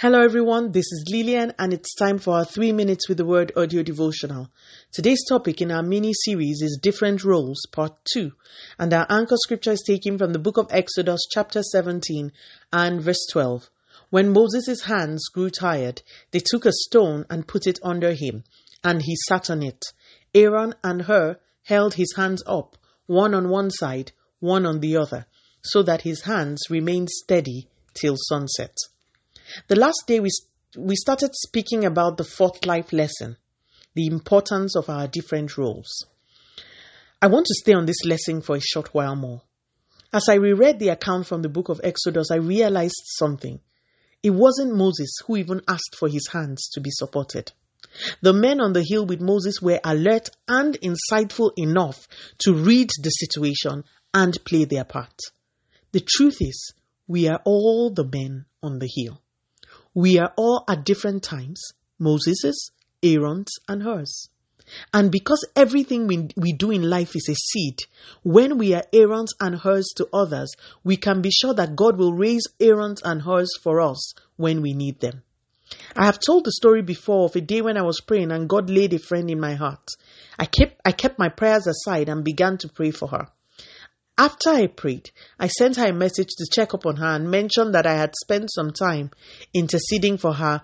Hello everyone, this is Lillian and it's time for our 3 Minutes with the Word audio devotional. Today's topic in our mini-series is Different Roles, Part 2, and our anchor scripture is taken from the book of Exodus chapter 17 and verse 12. When Moses' hands grew tired, they took a stone and put it under him, and he sat on it. Aaron and Hur held his hands up, one on one side, one on the other, so that his hands remained steady till sunset. The last day we started speaking about the fourth life lesson, the importance of our different roles. I want to stay on this lesson for a short while more. As I reread the account from the book of Exodus, I realized something. It wasn't Moses who even asked for his hands to be supported. The men on the hill with Moses were alert and insightful enough to read the situation and play their part. The truth is, we are all the men on the hill. We are all at different times, Moses's, Aaron's, and hers. And because everything we do in life is a seed, when we are Aaron's and hers to others, we can be sure that God will raise Aaron's and hers for us when we need them. I have told the story before of a day when I was praying and God laid a friend in my heart. I kept my prayers aside and began to pray for her. After I prayed, I sent her a message to check up on her and mentioned that I had spent some time interceding for her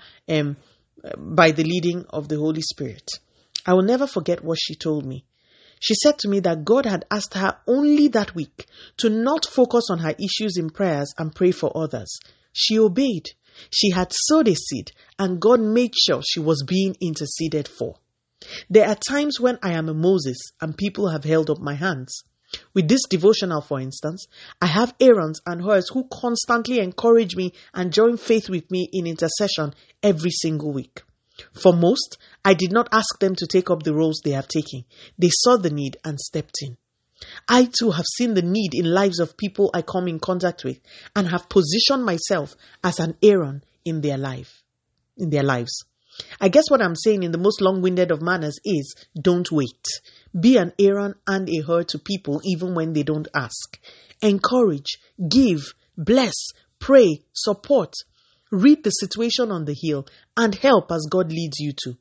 by the leading of the Holy Spirit. I will never forget what she told me. She said to me that God had asked her only that week to not focus on her issues in prayers and pray for others. She obeyed. She had sowed a seed and God made sure she was being interceded for. There are times when I am a Moses and people have held up my hands. With this devotional, for instance, I have Aaron's and hers who constantly encourage me and join faith with me in intercession every single week. For most, I did not ask them to take up the roles they have taken. They saw the need and stepped in. I too have seen the need in lives of people I come in contact with and have positioned myself as an Aaron in their lives. I guess what I'm saying in the most long-winded of manners is, don't wait. Be an Aaron and a Hur to people even when they don't ask. Encourage, give, bless, pray, support. Read the situation on the hill and help as God leads you to.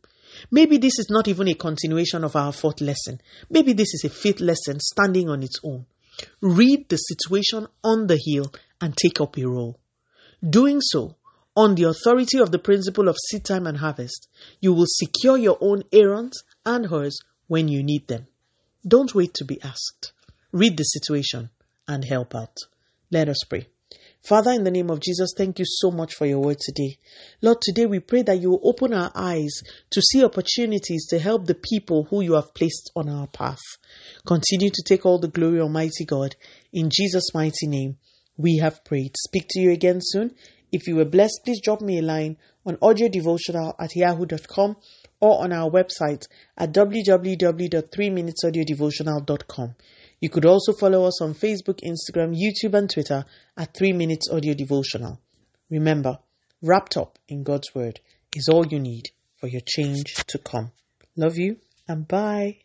Maybe this is not even a continuation of our fourth lesson. Maybe this is a fifth lesson standing on its own. Read the situation on the hill and take up a role. Doing so, on the authority of the principle of seed time and harvest, you will secure your own Aaron's and hers when you need them. Don't wait to be asked. Read the situation and help out. Let us pray. Father, in the name of Jesus, thank you so much for your word today. Lord, today we pray that you will open our eyes to see opportunities to help the people who you have placed on our path. Continue to take all the glory, Almighty God. In Jesus' mighty name, we have prayed. Speak to you again soon. If you were blessed, please drop me a line on audiodevotional@yahoo.com or on our website at www.3minutesaudiodevotional.com. You could also follow us on Facebook, Instagram, YouTube, and Twitter at 3 Minutes Audio Devotional. Remember, wrapped up in God's Word is all you need for your change to come. Love you and bye.